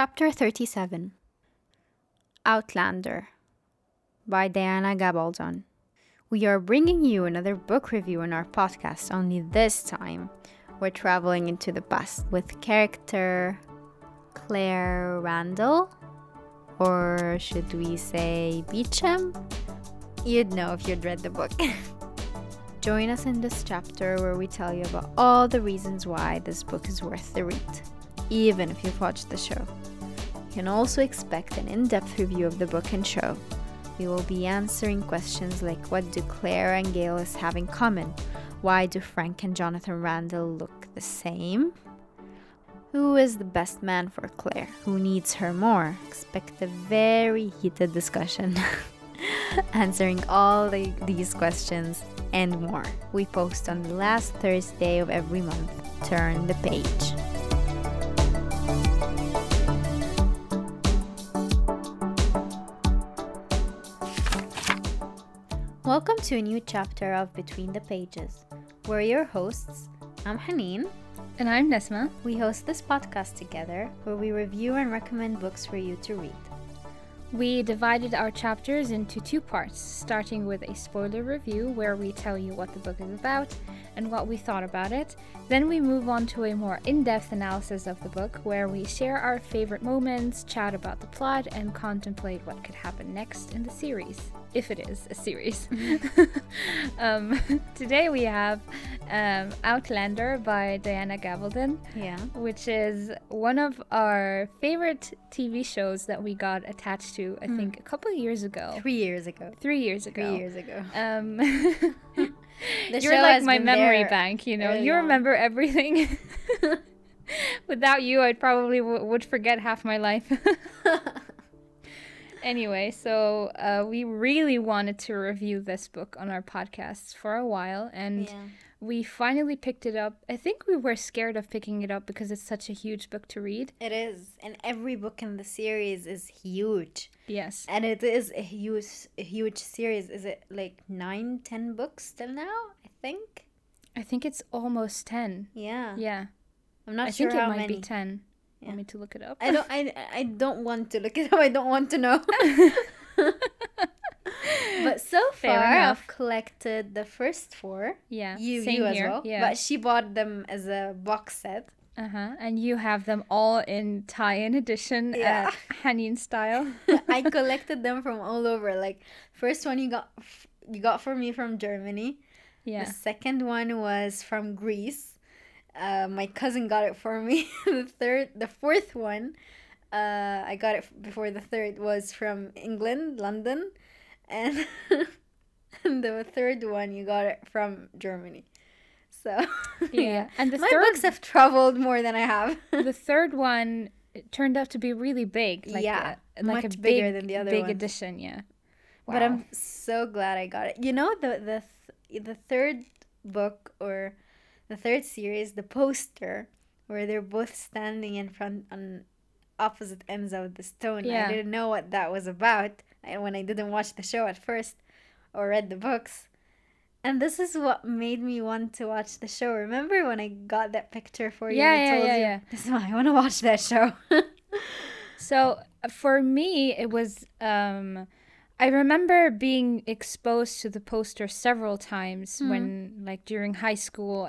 Chapter 37 Outlander by Diana Gabaldon. We are bringing you another book review in our podcast, only this time we're traveling into the past with character Claire Randall, or should we say Beauchamp? You'd know if you'd read the book. Join us in this chapter where we tell you about all the reasons why this book is worth the read, even if you've watched the show. You can also expect an in-depth review of the book and show. We will be answering questions like, what do Claire and Geillis have in common? Why do Frank and Jonathan Randall look the same? Who is the best man for Claire? Who needs her more? Expect a very heated discussion answering all these questions and more. We post on the last Thursday of every month. Turn the page. Welcome to a new chapter of Between the Pages. We're your hosts. I'm Hanin. And I'm Nesma. We host this podcast together where we review and recommend books for you to read. We divided our chapters into two parts, starting with a spoiler review where we tell you what the book is about and what we thought about it. Then we move on to a more in-depth analysis of the book where we share our favorite moments, chat about the plot, and contemplate what could happen next in the series. If it is a series. Today we have Outlander by Diana Gabaldon, which is one of our favorite TV shows that we got attached to, I think, a couple of years ago. 3 years ago. You're like my memory bank, you know. You remember everything. Without you, I probably would forget half my life. Anyway, so we really wanted to review this book on our podcast for a while, and we finally picked it up. I think we were scared of picking it up because it's such a huge book to read. It is, and every book in the series is huge. Yes. And it is a huge series. Is it like 9-10 books till now, I think? I think it's almost 10. Yeah. Yeah. I'm not sure how many. I think it might be 10. Yeah. Want me to look it up? I don't want to look it up. I don't want to know. But so far, I've collected the first 4. Yeah. You as well. Yeah. But she bought them as a box set. And you have them all in tie-in edition, Hanin style. I collected them from all over. Like, first one you got for me from Germany. Yeah. The second one was from Greece. My cousin got it for me. The fourth one, I got it before the third, was from England, London. And, and the third one, you got it from Germany. So, yeah. And my books have traveled more than I have. The third one, it turned out to be really big. Like much bigger than the other one. Big edition, yeah. Wow. But I'm so glad I got it. You know, the third book, or the third series, the poster where they're both standing in front on opposite ends of the stone. Yeah. I didn't know what that was about. And when I didn't watch the show at first or read the books. And this is what made me want to watch the show. Remember when I got that picture for you? I told you. This is why I want to watch that show. So for me, it was... I remember being exposed to the poster several times when, like, during high school,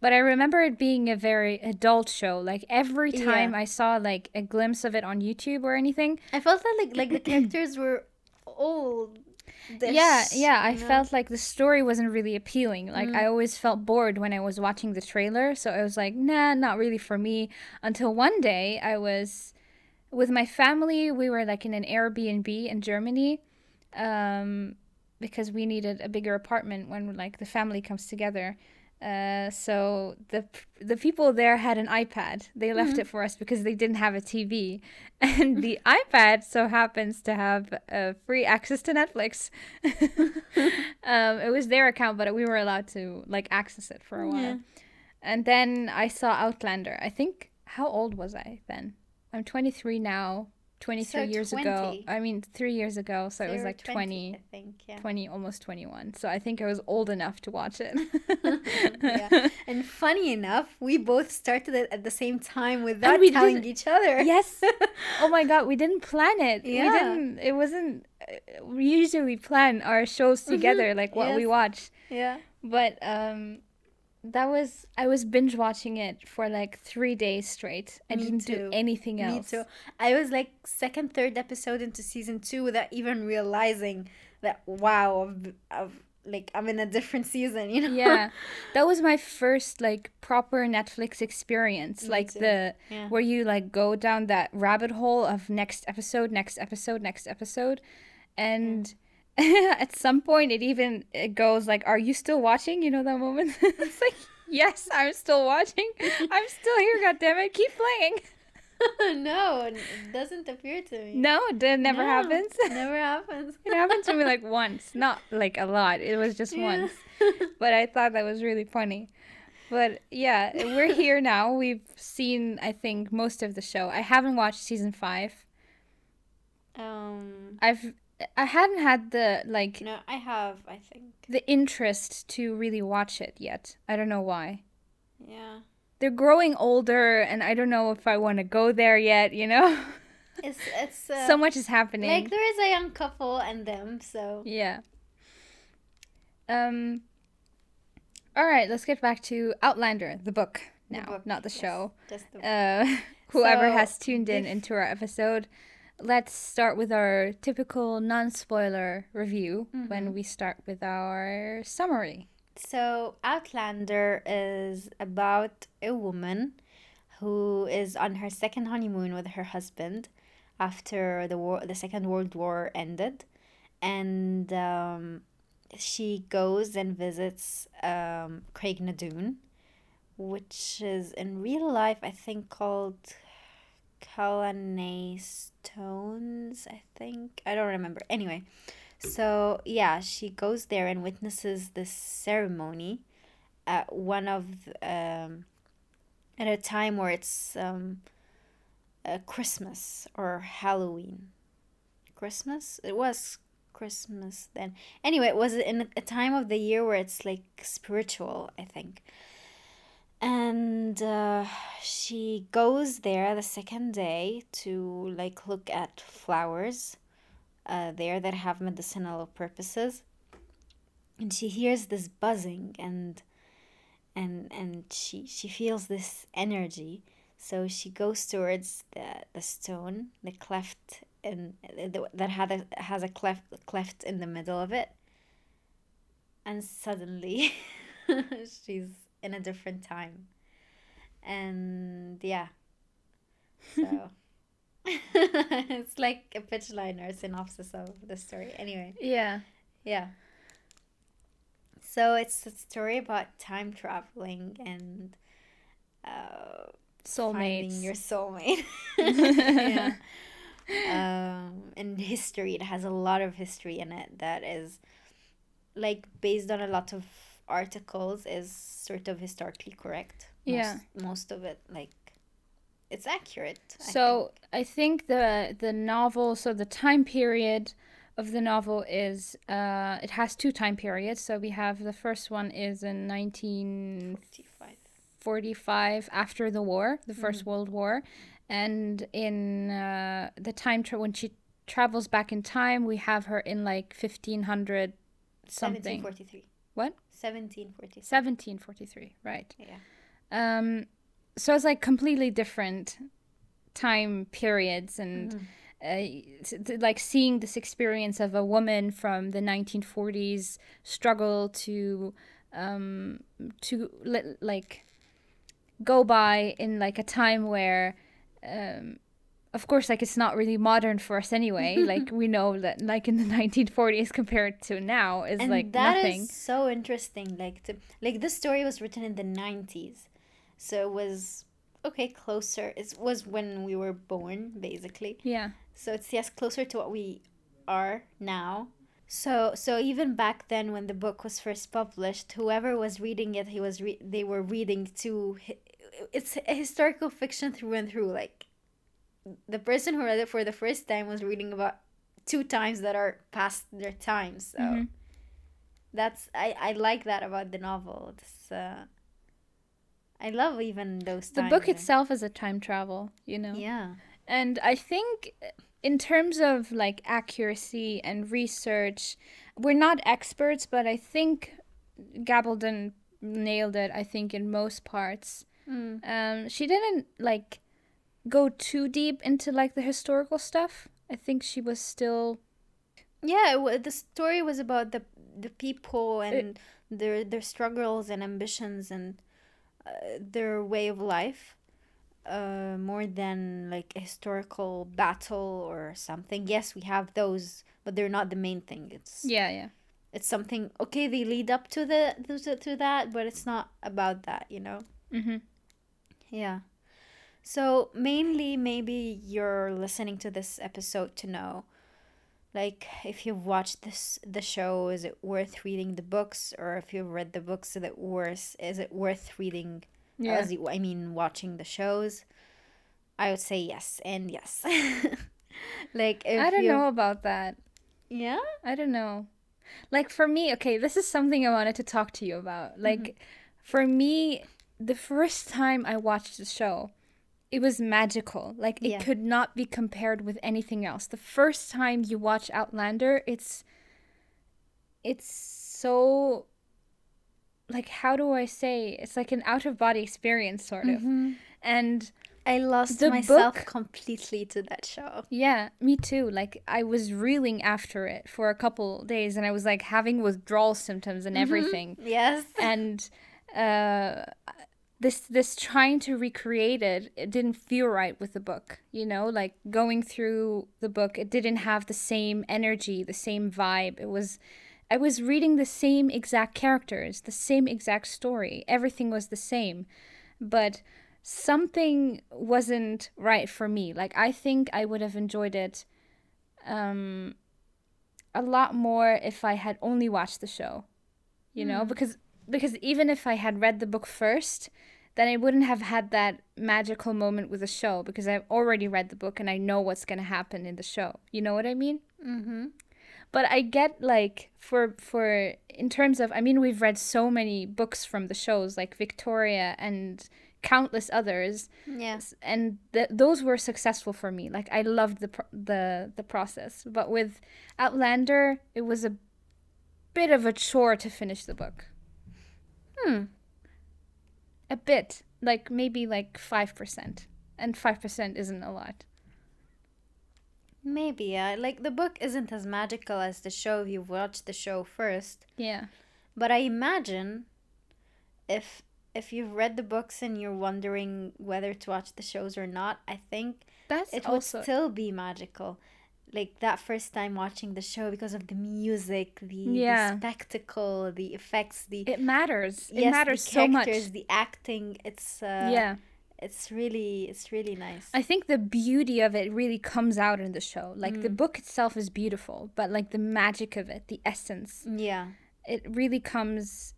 but I remember it being a very adult show. Like, every time I saw, like, a glimpse of it on YouTube or anything, I felt that, like the characters were old. I felt like the story wasn't really appealing. Like, I always felt bored when I was watching the trailer, so I was like, nah, not really for me. Until one day, I was with my family. We were, like, in an Airbnb in Germany. Because we needed a bigger apartment when, like, the family comes together. So the people there had an iPad. They left it for us because they didn't have a TV. And the iPad so happens to have free access to Netflix. It was their account, but we were allowed to, like, access it for a while. Yeah. And then I saw Outlander. I think, how old was I then? I'm 23 now. 23 years ago. I mean, 3 years ago, so it was like 20, I think, yeah. 20, almost 21. So I think I was old enough to watch it. Yeah. And funny enough, we both started it at the same time without telling each other. Yes. Oh my God, we didn't plan it. Yeah. We usually plan our shows together, mm-hmm. like what yes. we watch. Yeah. But I was binge watching it for like 3 days straight. I didn't do anything else. Me too. I was like second, third episode into season 2 without even realizing that, wow, I'm in a different season, you know? Yeah. That was my first like proper Netflix experience. Me like too. Where you like go down that rabbit hole of next episode. And... Yeah. At some point it goes like, are you still watching? You know that moment? It's like, yes, I'm still watching. I'm still here, goddammit. Keep playing. No, it doesn't appear to me. No, it never happens. Never happens. It happened to me like once. Not like a lot. It was just once. But I thought that was really funny. But yeah, we're here now. We've seen, I think, most of the show. I haven't watched season 5. I hadn't had the, like... No, I have, I think. The interest to really watch it yet. I don't know why. Yeah. They're growing older, and I don't know if I want to go there yet, you know? It's so much is happening. Like, there is a young couple and them, so... Yeah. All right, let's get back to Outlander, the book now, not the show. Just the book. Whoever has tuned into our episode... Let's start with our typical non-spoiler review when we start with our summary. So Outlander is about a woman who is on her second honeymoon with her husband after the Second World War ended. And she goes and visits Craigh na Dun, which is in real life, I think, called... Calanais tones, I think. I don't remember. Anyway, so yeah, she goes there and witnesses this ceremony at a time where it's Christmas or Halloween. Christmas? It was Christmas then. Anyway, it was in a time of the year where it's like spiritual, I think. And she goes there the second day to like look at flowers there that have medicinal purposes. And she hears this buzzing and she feels this energy. So she goes towards the stone, the cleft that has a cleft in the middle of it. And suddenly she's in a different time. And yeah. So it's like a pitch line or a synopsis of the story. Anyway. Yeah. Yeah. So it's a story about time traveling and soulmates. Finding your soulmate. Yeah. And history. It has a lot of history in it that is like based on a lot of articles, is sort of historically correct. Most of it, like, it's accurate. So I think the novel, so the time period of the novel is it has two time periods. So we have the first one is in 1945 after the war, the First World War, and in the time when she travels back in time, we have her in like 1500 something. 1743. What? 1743. 1743, right. Yeah. So it's like completely different time periods and like seeing this experience of a woman from the 1940s struggle to go by in like a time where, of course, like it's not really modern for us anyway. Like we know that like in the 1940s compared to now is and like that nothing. That is so interesting. Like this story was written in the 90s. So it was closer. It was when we were born basically. Yeah. So it's closer to what we are now. So even back then when the book was first published, whoever was reading it, they were reading it's a historical fiction through and through, like the person who read it for the first time was reading about two times that are past their time. So that's I like that about the novel. It's, I love even those times. The book itself is a time travel, you know? Yeah. And I think in terms of like accuracy and research, we're not experts, but I think Gabaldon nailed it, I think, in most parts. She didn't like go too deep into like the historical stuff. I think she was still... the story was about the people and their struggles and ambitions and their way of life, more than like a historical battle or something. Yes, we have those, but they're not the main thing. It's it's something. Okay, they lead up to to that, but it's not about that, you know. Yeah. So mainly, maybe you're listening to this episode to know, like, if you've watched the show, is it worth reading the books? Or if you've read the books, is it worth reading? Watching the shows? I would say yes and yes. Like, if I don't know about that. Yeah? I don't know. Like, for me, okay, this is something I wanted to talk to you about. Like, for me, the first time I watched the show, it was magical. Like, it could not be compared with anything else. The first time you watch Outlander, it's so, like, how do I say? It's like an out-of-body experience, sort of. And I lost myself completely to that show. Yeah, me too. Like, I was reeling after it for a couple days, and I was, like, having withdrawal symptoms and everything. Yes. And This trying to recreate it, it didn't feel right with the book, you know? Like, going through the book, it didn't have the same energy, the same vibe. I was reading the same exact characters, the same exact story. Everything was the same. But something wasn't right for me. Like, I think I would have enjoyed it a lot more if I had only watched the show, you know? Because even if I had read the book first, then I wouldn't have had that magical moment with the show, because I've already read the book and I know what's going to happen in the show. You know what I mean? But I get, like, for in terms of, I mean, we've read so many books from the shows, like Victoria and countless others. Yes. And those were successful for me. Like, I loved the process. But with Outlander, it was a bit of a chore to finish the book. A bit, like, maybe like 5%, and 5% isn't a lot. Maybe, yeah. Like, the book isn't as magical as the show if you watch the show first. Yeah. But I imagine if you've read the books and you're wondering whether to watch the shows or not, I think it will still be magical. Like, that first time watching the show, because of the music, the spectacle, the effects, it matters. It matters so much. The characters, the acting. It's really nice. I think the beauty of it really comes out in the show. Like, the book itself is beautiful, but like the magic of it, the essence. Yeah, it really comes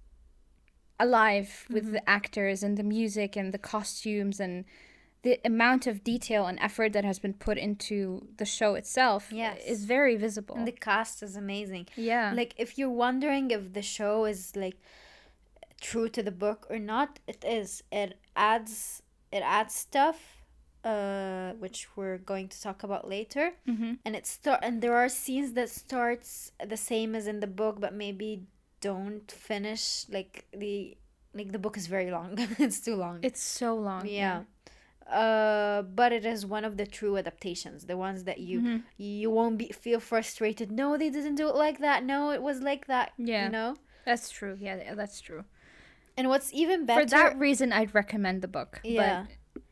alive with the actors and the music and the costumes and the amount of detail and effort that has been put into the show itself is very visible. And the cast is amazing. Yeah. Like, if you're wondering if the show is, like, true to the book or not, it is. It adds stuff, which we're going to talk about later. And and there are scenes that starts the same as in the book, but maybe don't finish. Like the book is very long. It's too long. It's so long. Yeah. But it is one of the true adaptations, the ones that you won't feel frustrated. No, they didn't do it like that. No, it was like that. Yeah, you know, that's true. Yeah, that's true. And what's even better, for that reason, I'd recommend the book. Yeah, but...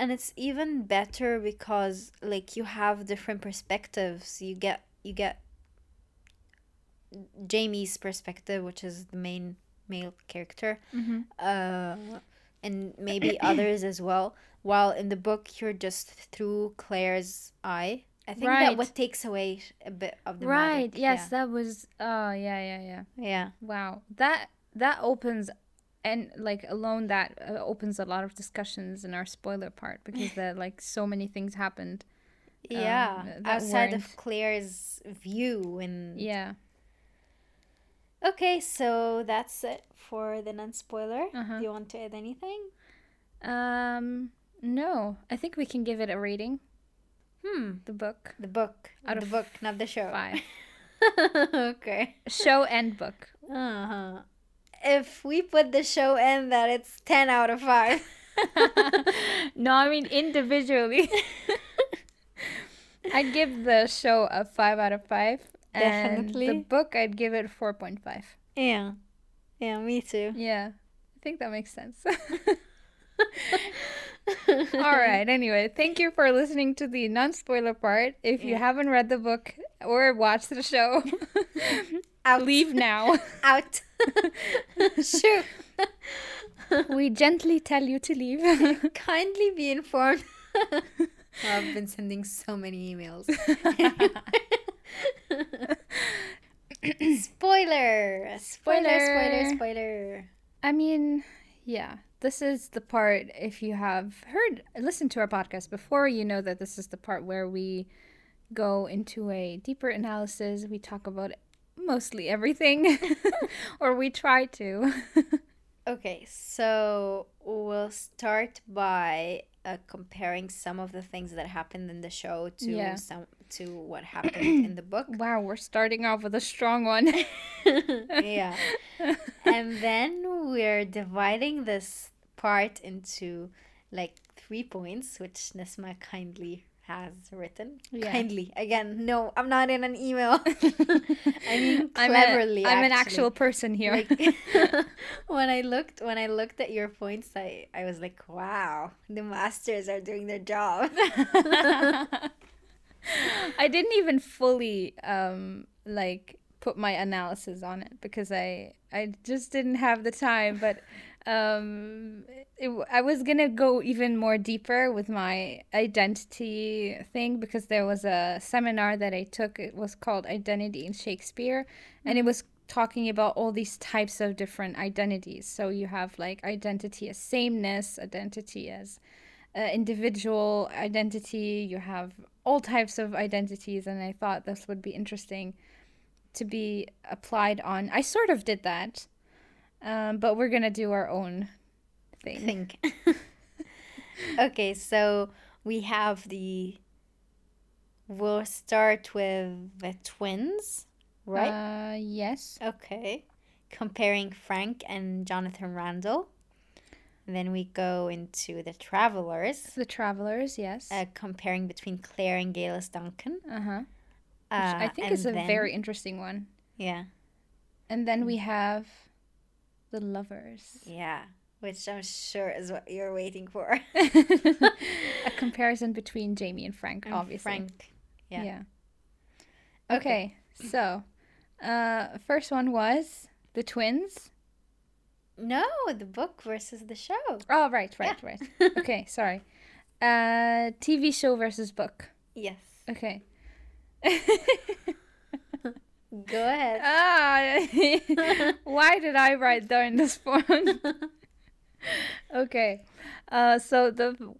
and it's even better because, like, you have different perspectives. You get Jamie's perspective, which is the main male character, and maybe others as well. While in the book, you're just through Claire's eye. I think that what takes away a bit of the magic. Yes, that was... Oh, yeah. Wow. That opens And like alone that opens a lot of discussions in our spoiler part, because there like so many things happened. Yeah, outside of Claire's view. And yeah. Okay, so that's it for the non-spoiler. Do you want to add anything? No, I think we can give it a rating. The book. Out of the book, not the show. 5. Okay. Show and book. If we put the show in that, it's 10 out of 5. No, I mean individually. I'd give the show a 5 out of 5. Definitely. And the book, I'd give it 4.5. Yeah. Yeah, me too. Yeah. I think that makes sense. All right. Anyway, thank you for listening to the non-spoiler part. If you haven't read the book or watched the show, leave now. Out. Sure. We gently tell you to leave. Kindly be informed. Well, I've been sending so many emails. Spoiler. I mean, yeah. This is the part, if you have listened to our podcast before, you know that this is the part where we go into a deeper analysis. We talk about mostly everything, or we try to. Okay, so we'll start by comparing some of the things that happened in the show to what happened in the book. Wow, we're starting off with a strong one. Yeah. And then we're dividing this part into like 3 points, which Nesma kindly has written. Yeah. Kindly. Again, no, I'm not in an email. I mean, cleverly. I'm an actual person here. Like, when I looked at your points, I was like, wow, the masters are doing their job. I didn't even fully put my analysis on it, because I just didn't have the time, but I was gonna go even more deeper with my identity thing, because there was a seminar that I took. It was called Identity in Shakespeare, and it was talking about all these types of different identities. So you have like identity as sameness, identity as individual identity. You have all types of identities, and I thought this would be interesting to be applied on. I sort of did that. But we're going to do our own thing. Okay, so we'll start with the twins, right? Yes. Okay. Comparing Frank and Jonathan Randall. And then we go into the travelers. The travelers, yes. Comparing between Claire and Geillis Duncan. Which I think is a very interesting one. Yeah. And then we have the lovers. Yeah, which I'm sure is what you're waiting for. A comparison between Jamie and Frank, obviously. Frank, yeah. Okay. So first one was the twins. No, the book versus the show. Oh, right. Okay, sorry. TV show versus book. Yes. Okay. Go ahead. Why did I write down this one? Okay. So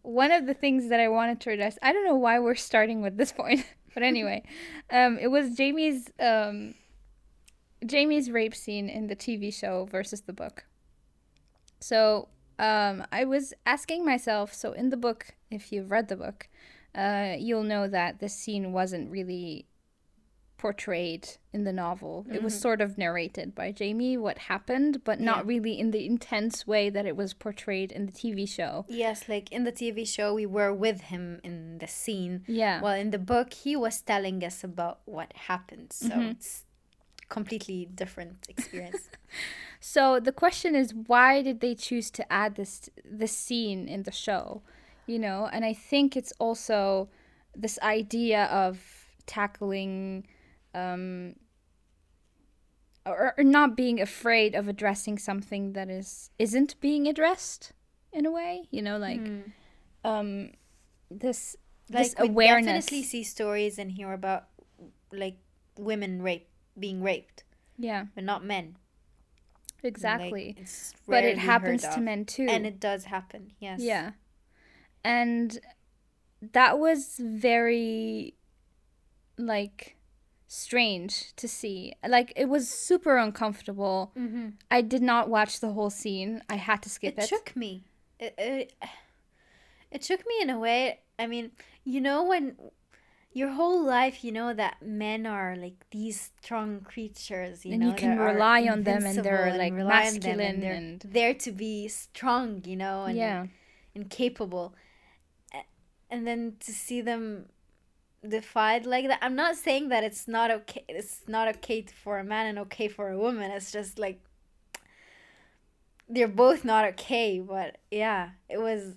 one of the things that I wanted to address, I don't know why we're starting with this point, but anyway, it was Jamie's rape scene in the TV show versus the book. So I was asking myself, so in the book, if you've read the book, you'll know that this scene wasn't really portrayed in the novel. It was sort of narrated by Jamie what happened, but not really in the intense way that it was portrayed in the TV show. Yes, like in the TV show we were with him in the scene. Yeah. Well, in the book he was telling us about what happened. So it's completely different experience. So the question is, why did they choose to add this scene in the show? You know, and I think it's also this idea of tackling or not being afraid of addressing something that isn't being addressed in a way, you know, like this awareness. We definitely see stories and hear about like women being raped, yeah, but not men. Exactly. Like, but it happens to men too. And it does happen, yes. Yeah. And that was very, like, strange to see. Like, it was super uncomfortable. Mm-hmm. I did not watch the whole scene. I had to skip it. It shook me. It shook me in a way. I mean, you know, when your whole life, you know that men are like these strong creatures, you know. And you can rely on them and they're like masculine and there to be strong, you know, and capable. And then to see them defied like that. I'm not saying that it's not okay. It's not okay for a man and okay for a woman. It's just like they're both not okay. But yeah, it was...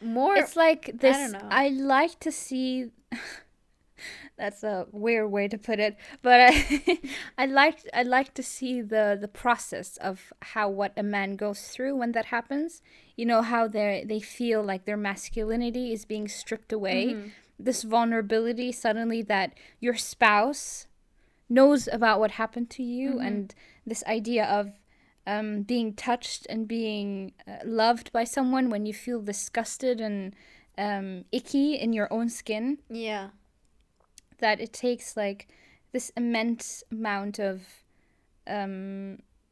more, it's like this, I don't know. I like to see that's a weird way to put it, but I like to see the process of how what a man goes through when that happens, you know, how they feel like their masculinity is being stripped away. Mm-hmm. This vulnerability suddenly that your spouse knows about what happened to you. Mm-hmm. And this idea of being touched and being loved by someone when you feel disgusted and icky in your own skin. Yeah. That it takes, like, this immense amount of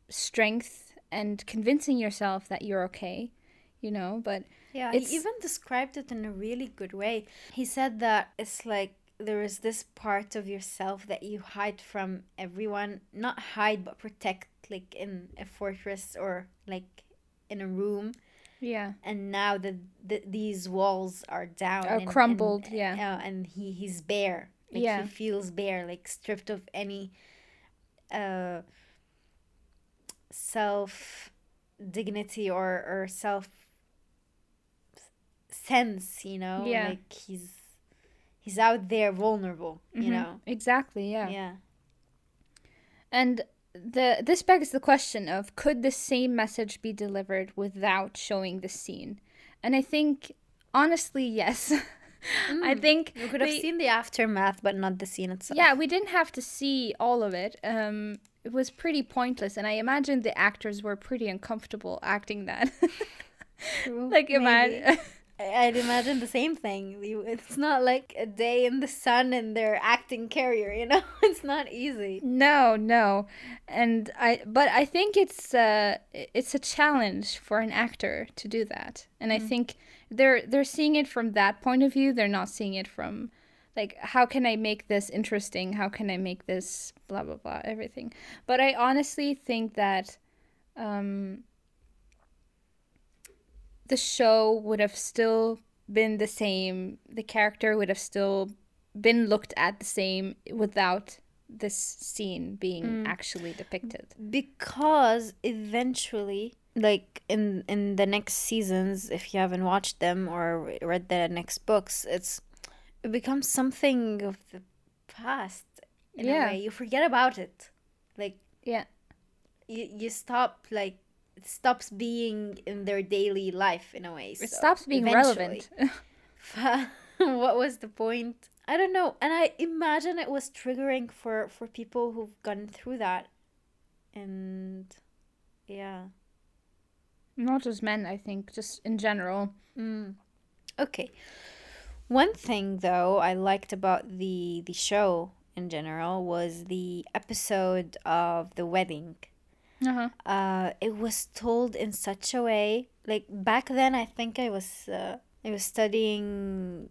strength and convincing yourself that you're okay, you know, but... Yeah, he even described it in a really good way. He said that it's like there is this part of yourself that you hide from everyone. Not hide, but protect. Like in a fortress or like in a room. Yeah. And now these walls are down. Are crumbled, and he's bare. Like, yeah. He feels bare, like stripped of any self-dignity or self-sense, you know? Yeah. Like he's out there vulnerable, mm-hmm. you know? Exactly, yeah. Yeah. And... This begs the question of, could the same message be delivered without showing the scene? And I think, honestly, yes. I think... You could have seen the aftermath, but not the scene itself. Yeah, we didn't have to see all of it. It was pretty pointless, and I imagine the actors were pretty uncomfortable acting that. True, like, imagine... I'd imagine the same thing. It's not like a day in the sun in their acting career, you know? It's not easy. No. And I think it's a challenge for an actor to do that. And I think they're seeing it from that point of view. They're not seeing it from, like, how can I make this interesting? How can I make this blah, blah, blah, everything? But I honestly think that... the show would have still been the same. The character would have still been looked at the same without this scene being actually depicted. Because eventually, like in the next seasons, if you haven't watched them or read the next books, it becomes something of the past in a way. You forget about it. Like, yeah, you stop, like, it stops being in their daily life in a way. So it stops being relevant. What was the point? I don't know. And I imagine it was triggering for people who've gone through that. And yeah. Not just men, I think, just in general. Mm. Okay. One thing, though, I liked about the show in general was the episode of the wedding. Uh-huh. It was told in such a way, like, back then I think I was studying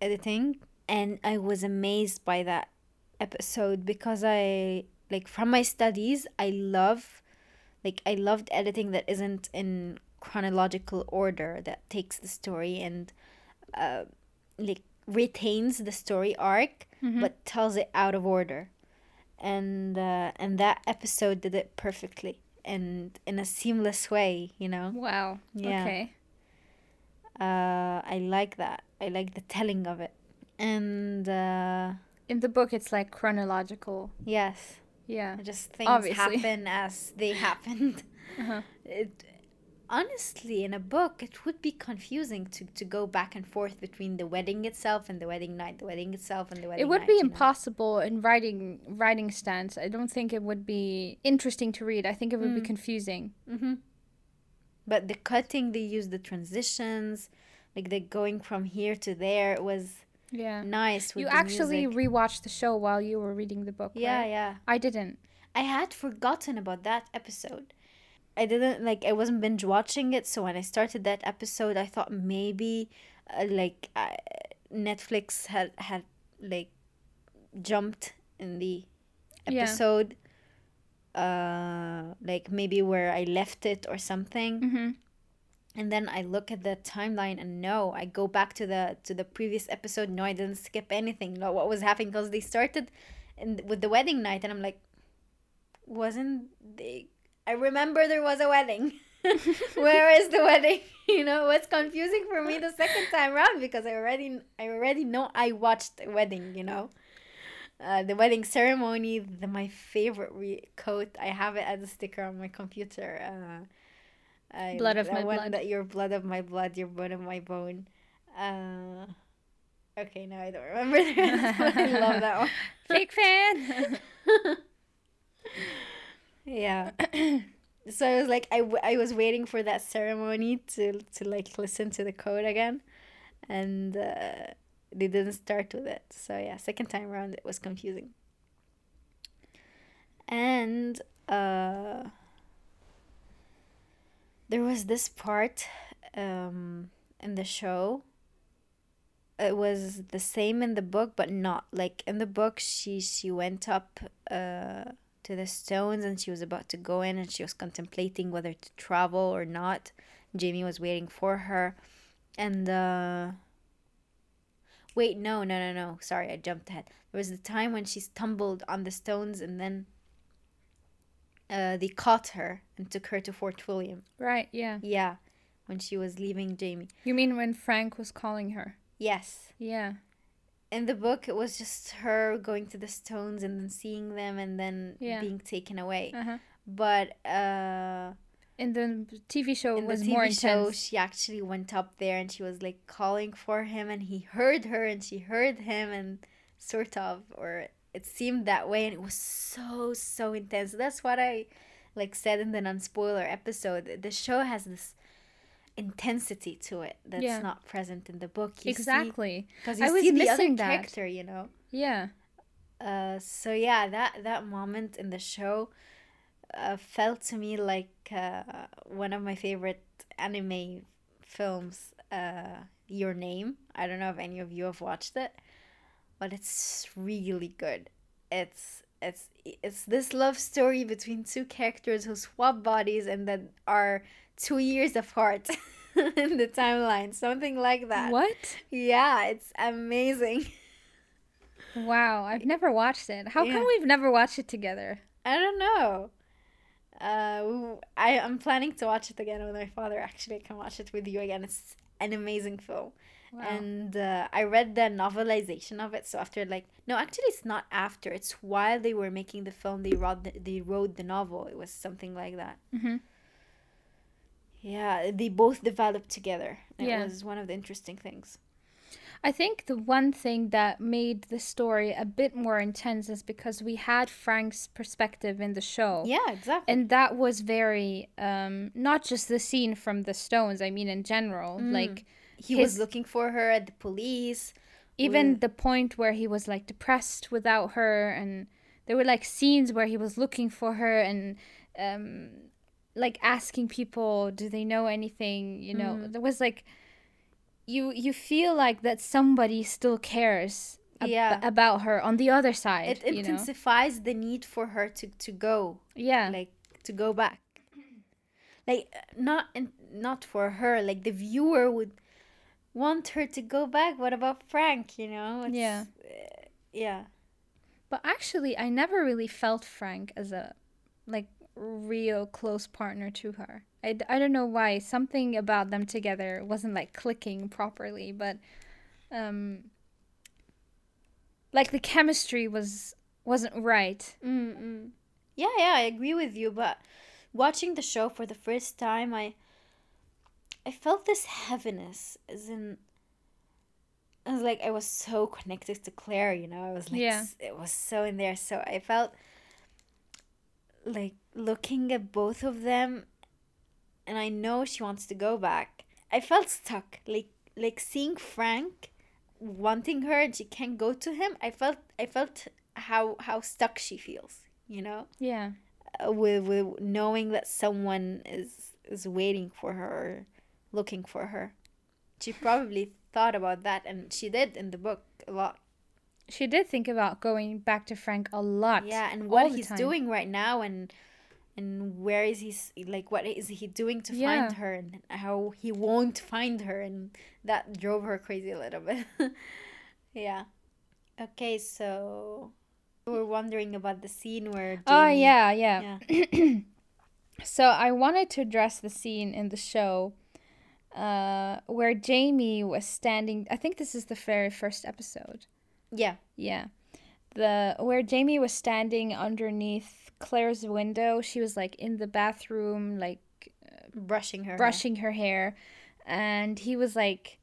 editing, and I was amazed by that episode because I, like, from my studies, I loved editing that isn't in chronological order, that takes the story and like retains the story arc, mm-hmm. but tells it out of order. And that episode did it perfectly and in a seamless way, you know? Wow. Yeah. Okay. I like that. I like the telling of it. And... in the book, it's like chronological. Yes. Yeah. Just things obviously happen as they happened. Uh-huh. It, honestly, in a book, it would be confusing to go back and forth between the wedding itself and the wedding night, the wedding itself and the wedding night. It would be impossible in writing stance. I don't think it would be interesting to read. I think it would be confusing. Mm-hmm. But the cutting they used, the transitions, like the going from here to there was nice. With you actually rewatched the show while you were reading the book, right? Yeah. I didn't. I had forgotten about that episode. I wasn't binge watching it, so when I started that episode, I thought maybe Netflix had like jumped in the episode, like maybe where I left it or something. Mm-hmm. And then I look at the timeline and no, I go back to the previous episode. No, I didn't skip anything. No, what was happening, because they started with the wedding night, and I'm like, I remember there was a wedding. Where is the wedding? You know, it was confusing for me the second time around because I already know I watched a wedding, you know. The wedding ceremony, my favorite coat. I have it as a sticker on my computer. Blood of my blood. Your blood of my blood, your bone of my bone. Okay, now I don't remember the rest, but I love that one. Fake fan! Yeah. So I was like, I was waiting for that ceremony to like listen to the code again, and they didn't start with it. So yeah, second time around it was confusing. And there was this part in the show. It was the same in the book, but not like in the book. She went up to the stones, and she was about to go in, and she was contemplating whether to travel or not. Jamie was waiting for her, and wait, no, sorry, I jumped ahead. There was the time when she stumbled on the stones, and then they caught her and took her to Fort William. Right, yeah, when she was leaving Jamie. You mean when Frank was calling her? Yes. Yeah. In the book, it was just her going to the stones and then seeing them and then being taken away. Uh-huh. But in the TV show, it was more intense. She actually went up there and she was like calling for him, and he heard her and she heard him, and sort of, or it seemed that way, and it was so intense. That's what I like said in the non-spoiler episode. The show has this intensity to it that's not present in the book. Exactly, because you see the other character, you know. Yeah. So yeah, that moment in the show felt to me like one of my favorite anime films, Your Name. I don't know if any of you have watched it, but it's really good. It's this love story between two characters who swap bodies and that are 2 years apart in the timeline, something like that. What? Yeah, it's amazing. Wow, I've never watched it. How come we've never watched it together? I don't know. I'm planning to watch it again with my father. Actually, I can watch it with you again. It's an amazing film. Wow. And I read the novelization of it. So it's not after. It's while they were making the film, they wrote the novel. It was something like that. Mm-hmm. Yeah, they both developed together. It was one of the interesting things. I think the one thing that made the story a bit more intense is because we had Frank's perspective in the show. Yeah, exactly. And that was very, not just the scene from the stones, I mean in general. Like he was looking for her at the police. Even the point where he was like depressed without her, and there were like scenes where he was looking for her and... like asking people, do they know anything, you know. There was like you feel like that somebody still cares about her on the other side. It intensifies the need for her to go to go back, like not for her, like the viewer would want her to go back. What about Frank, you know? It's, but actually I never really felt Frank as a like real close partner to her. I don't know why, something about them together wasn't like clicking properly, but like the chemistry wasn't right. I agree with you, but watching the show for the first time, I I felt this heaviness, as in, I was like, I was so connected to Claire, you know, I was like, yeah. It was so in there. So I felt like looking at both of them, and I know she wants to go back. I felt stuck, like seeing Frank wanting her and she can't go to him. I felt how stuck she feels, you know? Yeah. With knowing that someone is waiting for her or looking for her. She probably thought about that, and she did in the book a lot. She did think about going back to Frank a lot. Yeah, and what he's doing right now, and where is he, like, what is he doing to find her, and how he won't find her, and that drove her crazy a little bit. Yeah. Okay, so we were wondering about the scene where Jamie... Oh, yeah. So I wanted to address the scene in the show where Jamie was standing... I think this is the very first episode. Yeah. Yeah. Where Jamie was standing underneath Claire's window. She was, like, in the bathroom, like... Brushing her hair. And he was, like...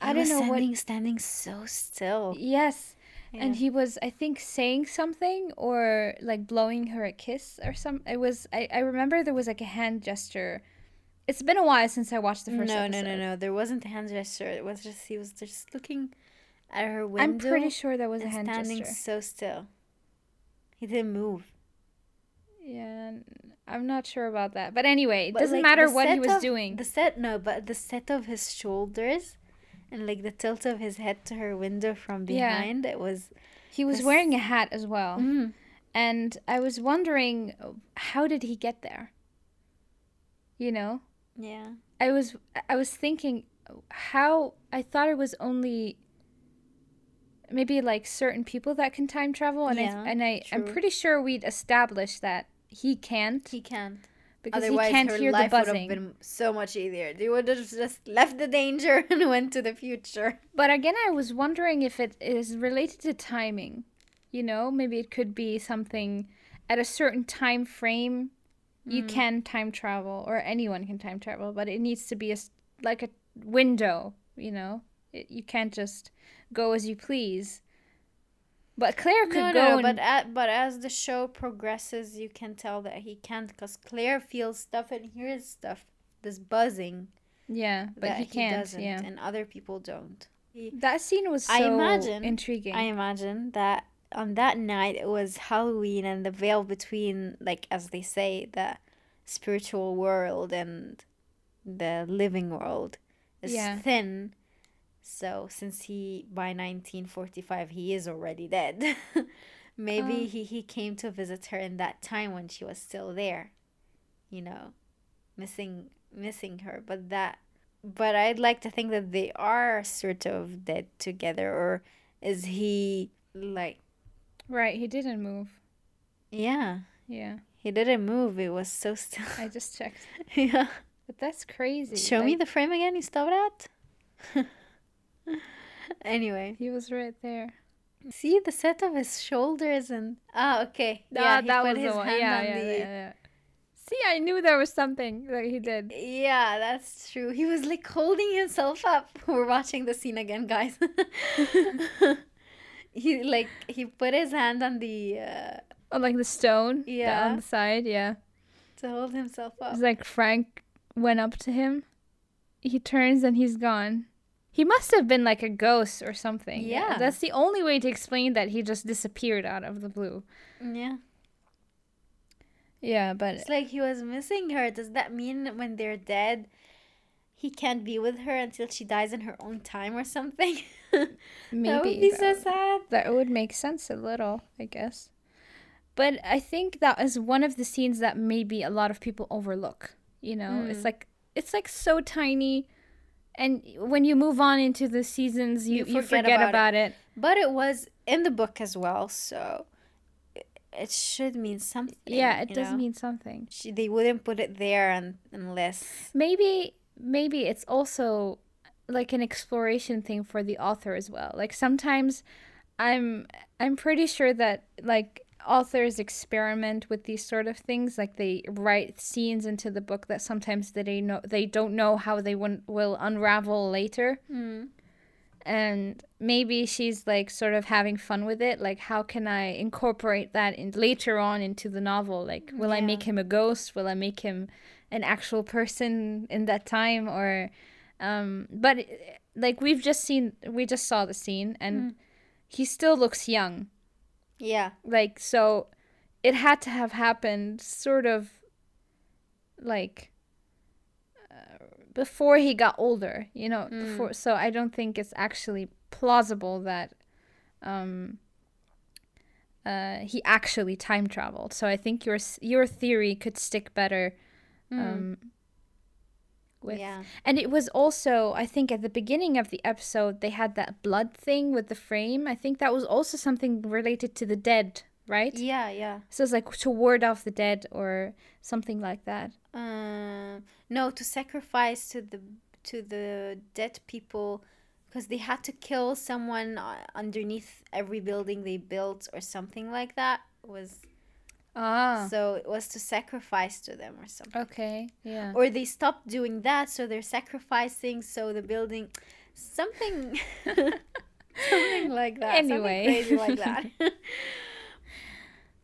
Standing so still. Yes. Yeah. And he was, I think, saying something or, like, blowing her a kiss or something. It was... I remember there was, like, a hand gesture. It's been a while since I watched the first episode. No. There wasn't a hand gesture. It was just... He was just looking... at her window. I'm pretty sure that was a hand gesture. Standing so still. He didn't move. Yeah, I'm not sure about that. But anyway, it doesn't matter what he was doing. The set of his shoulders and, like, the tilt of his head to her window from behind, it was... He was wearing a hat as well. Mm-hmm. And I was wondering, how did he get there? You know? Yeah. I was thinking how... I thought it was only... maybe, like, certain people that can time travel, and I'm pretty sure we'd established that he can't. He can't, because otherwise, he can't hear the buzzing. Otherwise, her life would have been so much easier. They would have just left the danger and went to the future. But again, I was wondering if it is related to timing. You know, maybe it could be something at a certain time frame. You can time travel, or anyone can time travel, but it needs to be a window. You know, you can't just go as you please. But Claire could go. But as the show progresses, you can tell that he can't, because Claire feels stuff and hears stuff. This buzzing. Yeah, but he can't. Doesn't, and other people don't. That scene was so intriguing. I imagine that on that night it was Halloween, and the veil between, like, as they say, the spiritual world and the living world is thin. So, since by 1945, he is already dead, maybe he came to visit her in that time when she was still there, you know, missing her. But I'd like to think that they are sort of dead together, or is he, like... Right, he didn't move. Yeah. Yeah. He didn't move. It was so still. I just checked. Yeah. But that's crazy. Show me the frame again you stopped at. Anyway, he was right there. See the set of his shoulders and okay. Yeah, that was his one. Yeah. See, I knew there was something that he did. Yeah, that's true. He was, like, holding himself up. We're watching the scene again, guys. He put his hand on the the stone. Yeah, on the side. Yeah, to hold himself up. It's like Frank went up to him. He turns and he's gone. He must have been, like, a ghost or something. Yeah. That's the only way to explain that he just disappeared out of the blue. Yeah. Yeah, but... it's like he was missing her. Does that mean when they're dead, he can't be with her until she dies in her own time or something? Maybe. That would be so sad. That would make sense a little, I guess. But I think that is one of the scenes that maybe a lot of people overlook. You know, it's so tiny... and when you move on into the seasons, you forget about it. But it was in the book as well, so it should mean something. Yeah, it does mean something. They wouldn't put it there unless... Maybe it's also, like, an exploration thing for the author as well. Like, sometimes I'm pretty sure that, like, authors experiment with these sort of things, like they write scenes into the book that sometimes they don't know how they will unravel later. Mm. And maybe she's like sort of having fun with it, like how can I incorporate that later on into the novel? Like, will I make him a ghost? Will I make him an actual person in that time? Or but like we just saw the scene, and he still looks young. Yeah. Like, so it had to have happened sort of like before he got older, you know. Before, so I don't think it's actually plausible that he actually time traveled. So I think your theory could stick better with. Yeah. And it was also, I think at the beginning of the episode, they had that blood thing with the frame. I think that was also something related to the dead, right? Yeah, yeah. So it's like to ward off the dead or something like that. No, to sacrifice to the dead people, because they had to kill someone underneath every building they built or something like that. So it was to sacrifice to them or something. Okay, yeah. Or they stopped doing that, so they're sacrificing, so the building, something, something like that. Anyway, something crazy like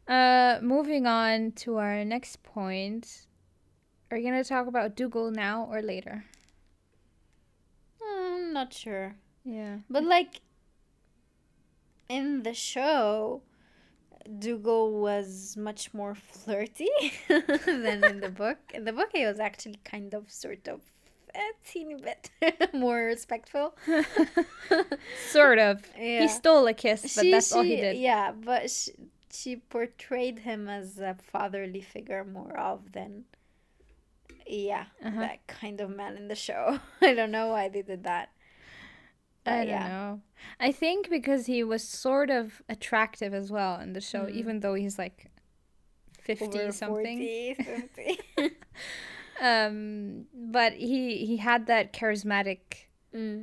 that. Moving on to our next point, are you gonna talk about Dougal now or later? I'm not sure. Yeah, but like in the show, Dougal was much more flirty than in the book. In the book, he was actually kind of, sort of, a teeny bit more respectful. Sort of. Yeah. He stole a kiss, but that's all he did. Yeah, but she portrayed him as a fatherly figure more of than, that kind of man in the show. I don't know why they did that. I don't know. I think because he was sort of attractive as well in the show, even though he's like 50-something. 40, 50. But he had that charismatic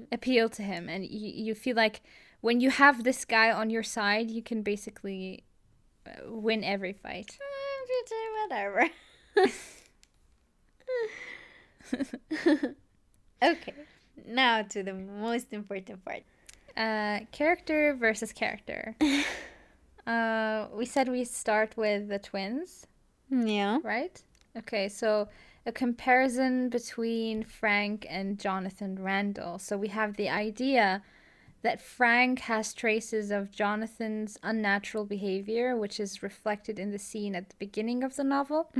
appeal to him, and you feel like when you have this guy on your side, you can basically win every fight. Whatever. Okay. Now to the most important part. Character versus character. We said we start with the twins. Yeah. Right? Okay, so a comparison between Frank and Jonathan Randall. So we have the idea that Frank has traces of Jonathan's unnatural behavior, which is reflected in the scene at the beginning of the novel,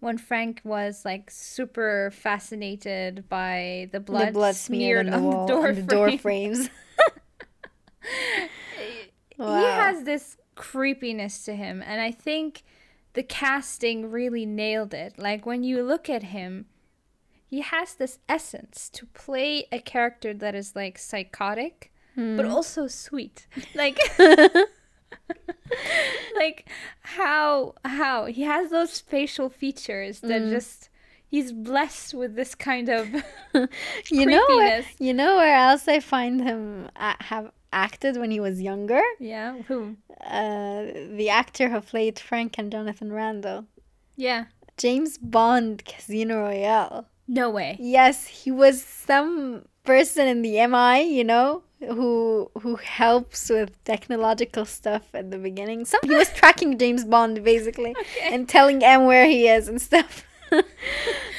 when Frank was like super fascinated by the blood smeared on the door frames. Wow. He has this creepiness to him, and I think the casting really nailed it. Like, when you look at him, he has this essence to play a character that is like psychotic, but also sweet, like like how he has those facial features that just, he's blessed with this kind of you know where else I find him have acted when he was younger. Yeah, who? The actor who played Frank and Jonathan Randall. Yeah, James Bond, Casino Royale. No way. Yes, he was some person in the MI, you know, who helps with technological stuff at the beginning. He was tracking James Bond, basically, and telling M where he is and stuff,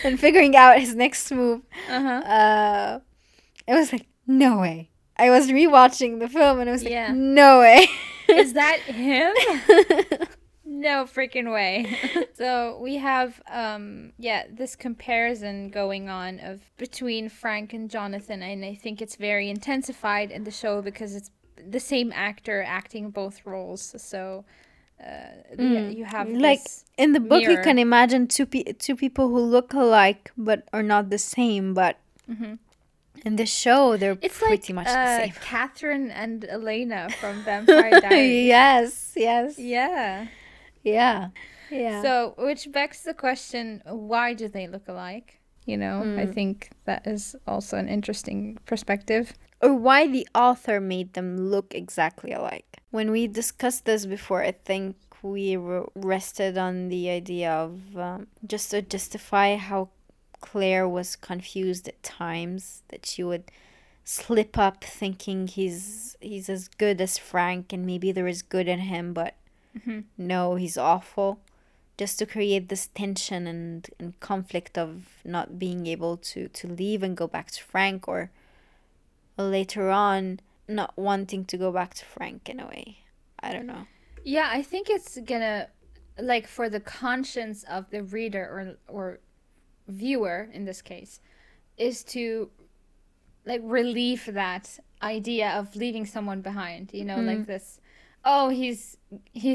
and figuring out his next move. It was like, no way. I was rewatching the film, and I was like, no way. Is that him? No freaking way. So we have this comparison going on of between Frank and Jonathan, and I think it's very intensified in the show because it's the same actor acting both roles. So you have like this in the book mirror. You can imagine two people who look alike but are not the same, but in the show they're pretty much the same. Catherine and Elena from Vampire Diaries. yes yeah. Yeah, yeah. So, which begs the question, why do they look alike? You know, I think that is also an interesting perspective. Or why the author made them look exactly alike. When we discussed this before, I think we rested on the idea of just to justify how Claire was confused at times, that she would slip up thinking he's as good as Frank and maybe there is good in him, but no, he's awful, just to create this tension and conflict of not being able to leave and go back to Frank, or later on not wanting to go back to Frank in a way. I don't know. Yeah, I think it's gonna, like, for the conscience of the reader or viewer in this case, is to, like, relieve that idea of leaving someone behind, you know, like this, oh, he's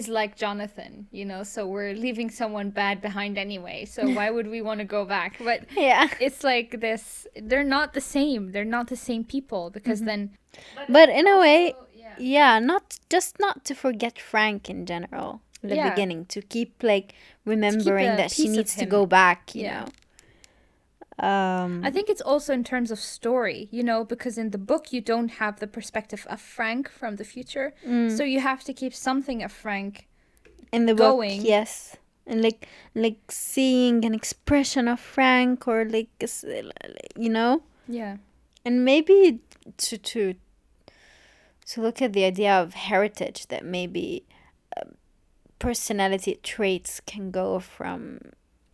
like Jonathan, you know, so we're leaving someone bad behind anyway, so why would we want to go back? But yeah, it's like this, they're not the same people, because then but in a way also, yeah, not to forget Frank in general in the beginning, to keep like remembering that she needs to go back, you know. I think it's also in terms of story, you know, because in the book you don't have the perspective of Frank from the future, so you have to keep something of Frank in the book, yes, and like seeing an expression of Frank, or like, you know, yeah, and maybe to look at the idea of heritage, that maybe personality traits can go from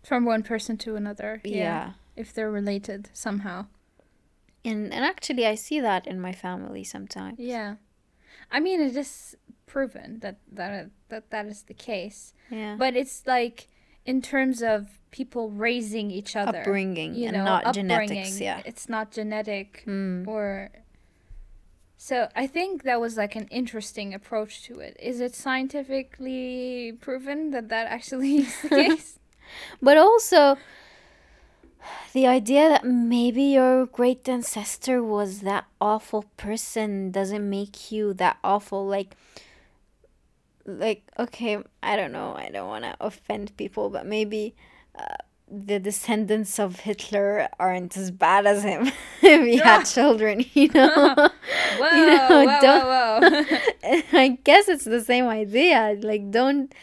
one person to another, if they're related somehow. And actually I see that in my family sometimes. Yeah. I mean, it is proven that is the case. Yeah. But it's like in terms of people raising each other. Upbringing, you know, and not genetics, yeah. It's not genetic or... So I think that was like an interesting approach to it. Is it scientifically proven that actually is the case? But also... the idea that maybe your great ancestor was that awful person doesn't make you that awful. Like okay, I don't know. I don't want to offend people, but maybe the descendants of Hitler aren't as bad as him if he had children, you know? Whoa. I guess it's the same idea. Like, don't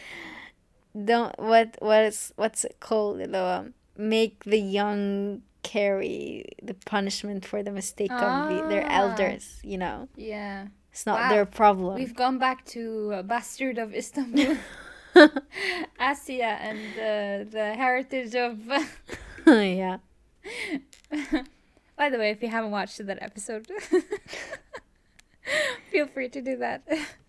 what's it called? Make the young carry the punishment for the mistake of their elders, you know? Yeah. It's not their problem. We've gone back to Bastard of Istanbul, Asia, and the heritage of... yeah. By the way, if you haven't watched that episode, feel free to do that.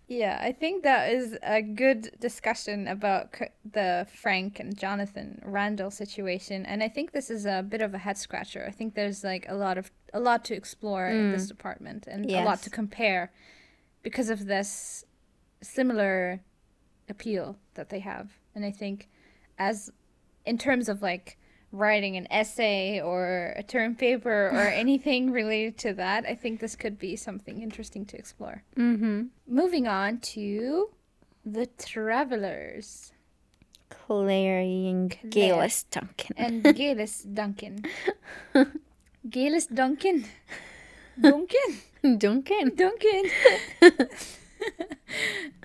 Yeah, I think that is a good discussion about the Frank and Jonathan Randall situation, and I think this is a bit of a head scratcher. I think there's like a lot to explore in this department, and a lot to compare because of this similar appeal that they have. And I think as in terms of like writing an essay or a term paper or anything related to that, I think this could be something interesting to explore. Moving on to the Travelers. Claire and Geillis Duncan. Geillis Duncan. Duncan.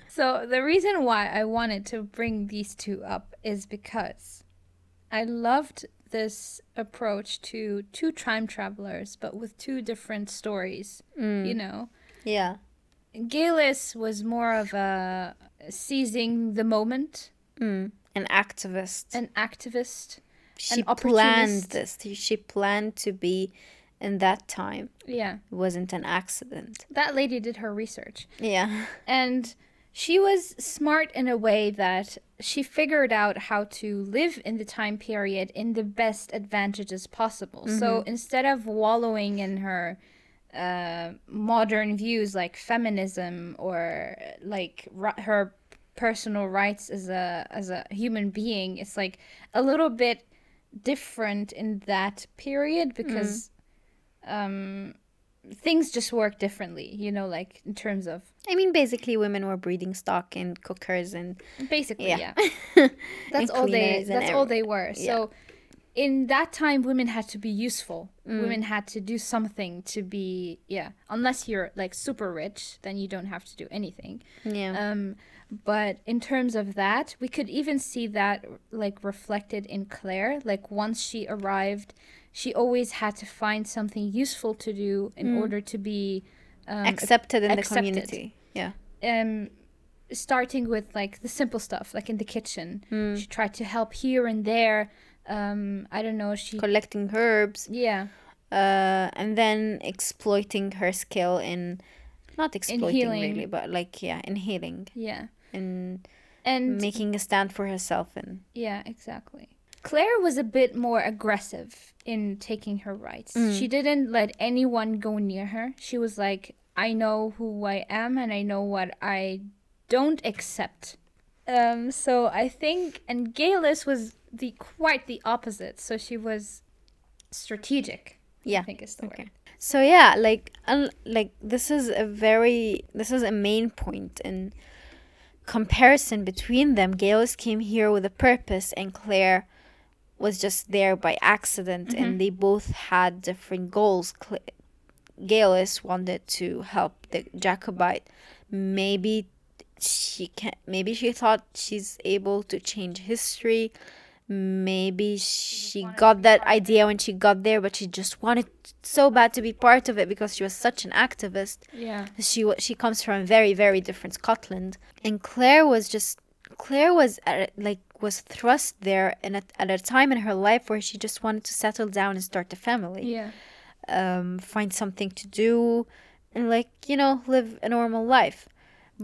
So the reason why I wanted to bring these two up is because I loved this approach to two time travelers, but with two different stories, you know? Yeah. Geillis was more of a seizing the moment. An activist. She planned this. She planned to be in that time. Yeah. It wasn't an accident. That lady did her research. Yeah. And... she was smart in a way that she figured out how to live in the time period in the best advantages possible. So instead of wallowing in her modern views like feminism or like her personal rights as a human being, it's like a little bit different in that period because... things just work differently, you know, like in terms of... I mean, basically women were breeding stock and cookers and... basically, yeah. That's all they were. Yeah. So in that time, women had to be useful. Women had to do something to be, unless you're like super rich, then you don't have to do anything. Yeah. But in terms of that, we could even see that like reflected in Claire. Like once she arrived, she always had to find something useful to do in order to be accepted in the community. Yeah. Starting with like the simple stuff, like in the kitchen, she tried to help here and there. I don't know, she collecting herbs, and then exploiting her skill in healing, and making a stand for herself. And exactly, Claire was a bit more aggressive in taking her rights. She didn't let anyone go near her. She was like, I know who I am and I know what I don't accept. So I think, and Geillis was quite the opposite. So she was strategic. Yeah, I think is the word. So yeah, this is a main point in comparison between them. Geillis came here with a purpose, and Claire was just there by accident. Mm-hmm. And they both had different goals. Geillis wanted to help the Jacobite. Maybe she thought she's able to change history. Maybe she got that idea when she got there, but she just wanted so bad to be part of it because she was such an activist. Yeah, she comes from very, very different Scotland, and Claire was thrust there at a time in her life where she just wanted to settle down and start a family. Yeah, find something to do, and live a normal life.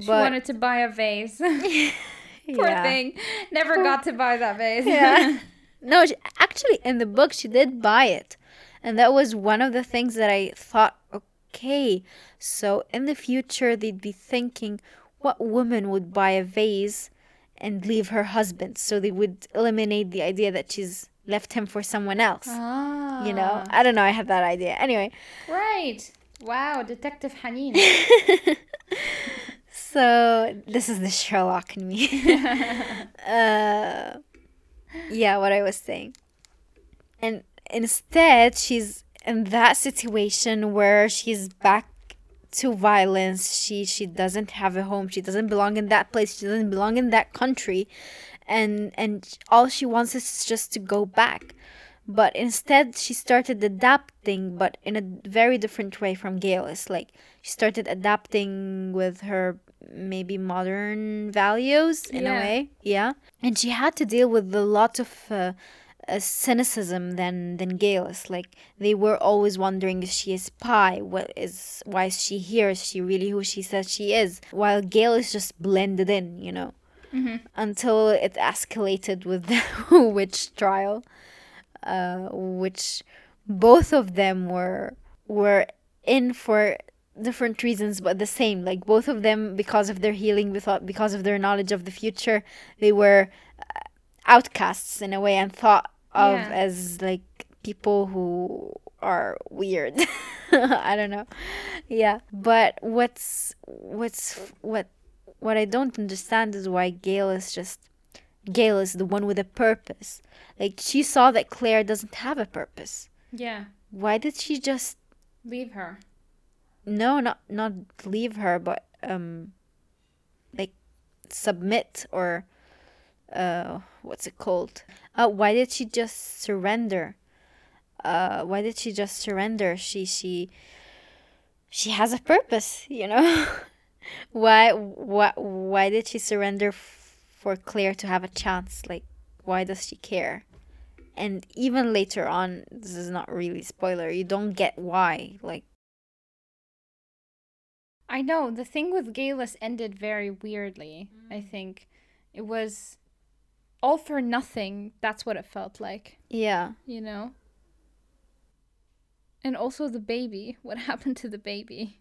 She wanted to buy a vase. Poor thing. Never got to buy that vase. Yeah. No, actually, in the book, she did buy it. And that was one of the things that I thought, okay, so in the future, they'd be thinking, what woman would buy a vase and leave her husband? So they would eliminate the idea that she's left him for someone else. Ah. You know? I don't know. I had that idea. Anyway. Right. Wow. Detective Hanin. So, this is the Sherlock in me. What I was saying. And instead, she's in that situation where she's back to violence. She doesn't have a home. She doesn't belong in that place. She doesn't belong in that country. And all she wants is just to go back. But instead, she started adapting, but in a very different way from Geillis. Like, she started adapting with her maybe modern values in a way. Yeah. And she had to deal with a lot of cynicism than Geillis. Like, they were always wondering if she is a spy. Why is she here? Is she really who she says she is? While Geillis just blended in, you know. Mm-hmm. Until it escalated with the witch trial, which both of them were in for different reasons, but the same. Like, both of them, because of their healing, because of their knowledge of the future, they were outcasts in a way, and thought of as like people who are weird. I don't know. Yeah, but what I don't understand is why Geillis, the one with a purpose. Like, she saw that Claire doesn't have a purpose. Yeah. Why did she just leave her? No, not leave her, but submit, or what's it called? Why did she just surrender? She has a purpose, you know. Why did she surrender for Claire to have a chance? Like, why does she care? And even later on, this is not really spoiler, you don't get why. Like, I know, the thing with Geillis ended very weirdly, I think. It was all for nothing, that's what it felt like. Yeah. You know? And also the baby, what happened to the baby?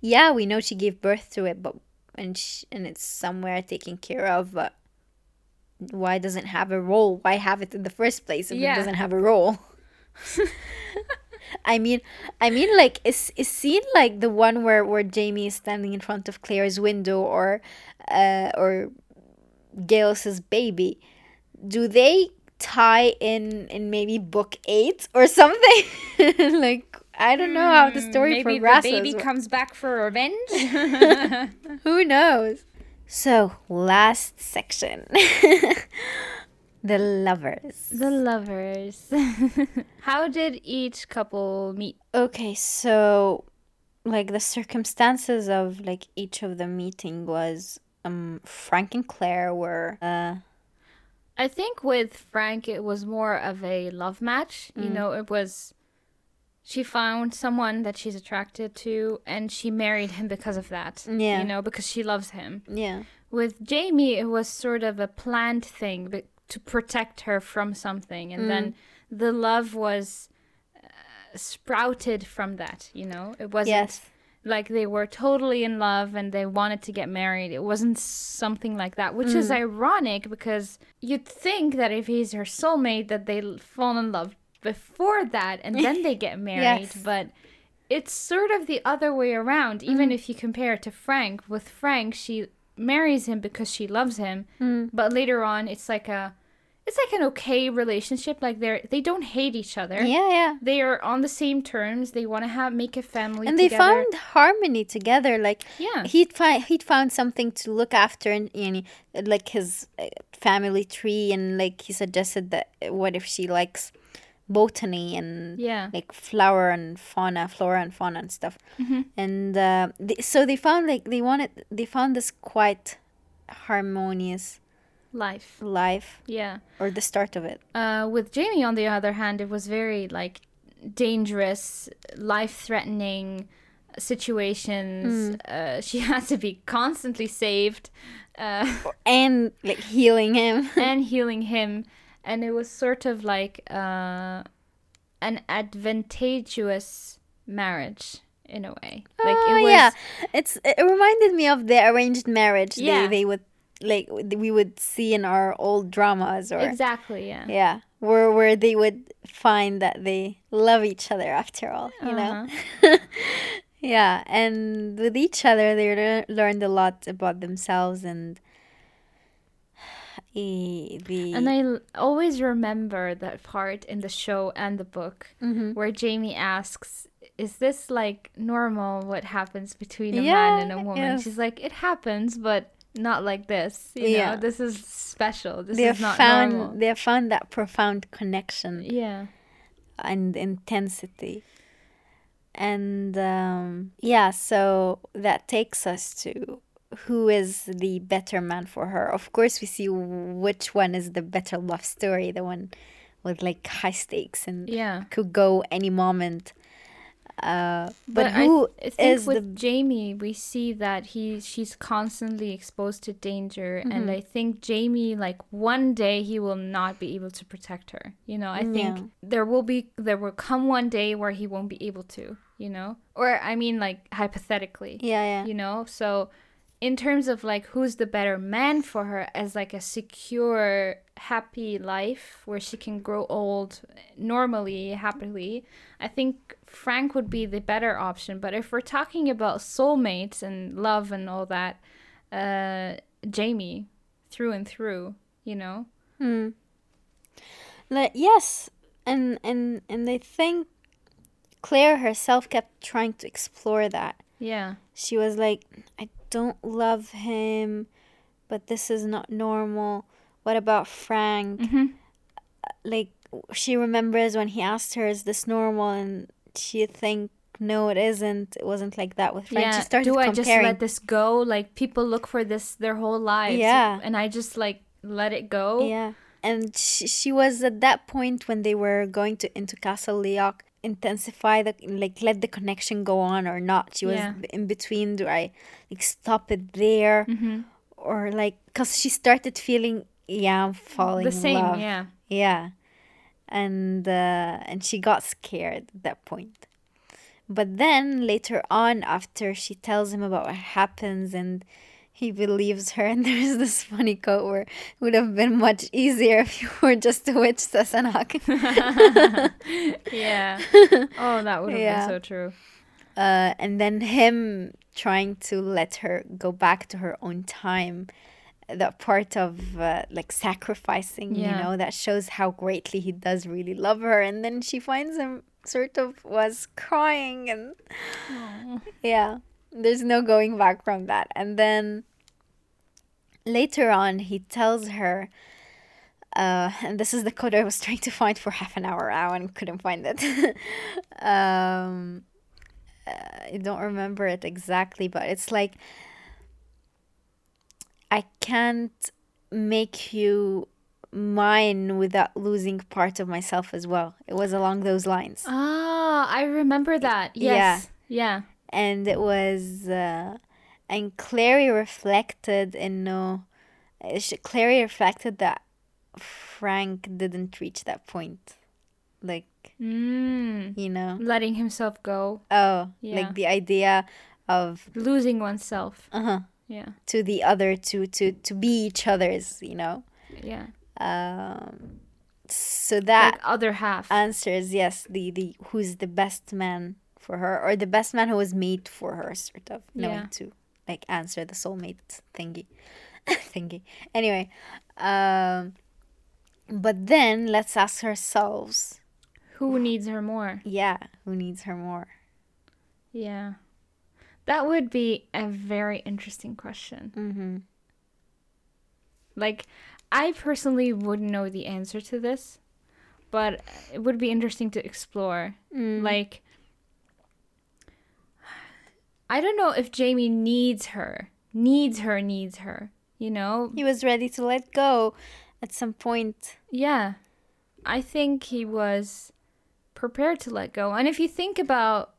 Yeah, we know she gave birth to it, but and it's somewhere taken care of, but why doesn't it have a role? Why have it in the first place if it doesn't have a role? I mean, like, it's seen like the one where Jamie is standing in front of Claire's window, or Geillis's baby. Do they tie in maybe book 8 or something. Like, I don't know how the story progresses. Maybe the baby comes back for revenge. Who knows? So, last section. The lovers. The lovers. How did each couple meet? Okay, so, like, the circumstances of, like, each of the meeting was, Frank and Claire were, I think with Frank, it was more of a love match. You know, it was, she found someone that she's attracted to, and she married him because of that. Yeah. You know, because she loves him. Yeah. With Jamie, it was sort of a planned thing, but to protect her from something, and then the love was sprouted from that, you know. It wasn't like they were totally in love and they wanted to get married. It wasn't something like that, which is ironic, because you'd think that if he's her soulmate that they'll fall in love before that and then they get married. But it's sort of the other way around. Even if you compare it to Frank, with Frank, she marries him because she loves him, but later on it's like an okay relationship. Like, they don't hate each other. They are on the same terms. They want to make a family and together. They found harmony together. Like, he'd found something to look after, and like his family tree, and like he suggested that what if she likes botany and like flora and fauna and stuff, and so they found, like, they found this quite harmonious life or the start of it. With Jamie, on the other hand, it was very, like, dangerous, life-threatening situations. She had to be constantly saved, and like healing him. And it was sort of like an advantageous marriage in a way. Like, it was, it reminded me of the arranged marriage they would, like, we would see in our old dramas, or where they would find that they love each other after all, you know. Yeah, and with each other they learned a lot about themselves and. And I always remember that part in the show and the book where Jamie asks, is this, like, normal what happens between a man and a woman? She's like, it happens, but not like this. You know, this is special. This is not normal. They have found that profound connection and intensity. And, so that takes us to who is the better man for her. Of course, we see which one is the better love story, the one with, like, high stakes and could go any moment. But who I think with Jamie, we see that she's constantly exposed to danger, and I think Jamie, like, one day he will not be able to protect her. You know, I think there will come one day where he won't be able to, you know? Or, I mean, like, hypothetically. You know? So, in terms of, like, who's the better man for her as, like, a secure, happy life where she can grow old normally, happily, I think Frank would be the better option. But if we're talking about soulmates and love and all that, Jamie, through and through, you know? Yes, and I think Claire herself kept trying to explore that. Yeah. She was like, I don't love him, but this is not normal. What about Frank? Like, she remembers when he asked her, is this normal? And she think, no, it isn't. It wasn't like that with Frank. She started comparing. Do I just let this go? Like, people look for this their whole lives. Yeah. And I just, like, let it go. Yeah. And she was at that point when they were going into Castle Leoch, intensify the, like, let the connection go on or not. She was in between, do I, like, stop it there, or, like, because she started feeling I'm falling in love. And she got scared at that point. But then later on, after she tells him about what happens and he believes her, and there's this funny quote where it would have been much easier if you were just a witch, Sassenach. Oh, that would have been so true. And then him trying to let her go back to her own time that part of like sacrificing, you know, that shows how greatly he does really love her. And then she finds him sort of was crying and yeah, there's no going back from that. And then later on, he tells her, and this is the quote I was trying to find for half an hour now and couldn't find it. I don't remember it exactly, but it's like, I can't make you mine without losing part of myself as well. It was along those lines. Ah, I remember that. Yes. Yeah. And it was, and Clary reflected that Frank didn't reach that point. Like, you know. Letting himself go. Oh, yeah. Like the idea of losing oneself. Uh-huh. Yeah. To the other, to be each other's, you know. Yeah. So that like other half answers, yes, the who's the best man for her, or the best man who was made for her, sort of, knowing to like answer the soulmate thingy. Anyway, but then let's ask ourselves, who needs her more? Yeah, who needs her more? Yeah. That would be a very interesting question. Mm-hmm. Like, I personally wouldn't know the answer to this, but it would be interesting to explore. Like, I don't know if Jamie needs her, you know? He was ready to let go at some point. Yeah. I think he was prepared to let go. And if you think about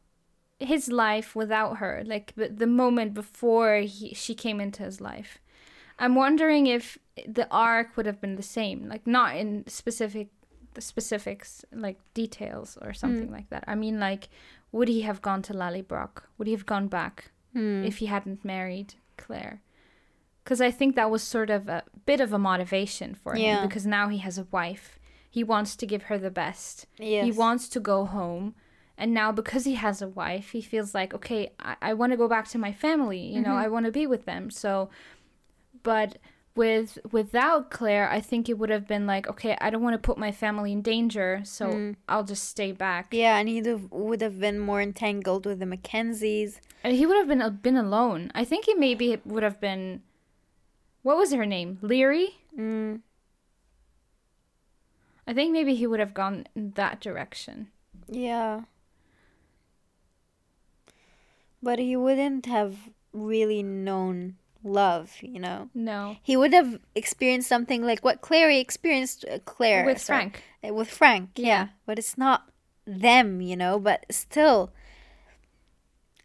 his life without her, like the moment before she came into his life, I'm wondering if the arc would have been the same, like not in specifics, like details or something like that. I mean, like, would he have gone to Lallybrock? Would he have gone back if he hadn't married Claire? Because I think that was sort of a bit of a motivation for him, because now he has a wife. He wants to give her the best. Yes. He wants to go home. And now, because he has a wife, he feels like, okay, I want to go back to my family. You know, I want to be with them. So, but without Claire, I think it would have been like, okay, I don't want to put my family in danger, so I'll just stay back. Yeah, and he would have been more entangled with the Mackenzies. And he would have been alone. I think he maybe would have been, what was her name? Leary? I think maybe he would have gone in that direction. Yeah. But he wouldn't have really known love, you know? No. He would have experienced something like what Clary experienced, with Frank, yeah. But it's not them, you know? But still,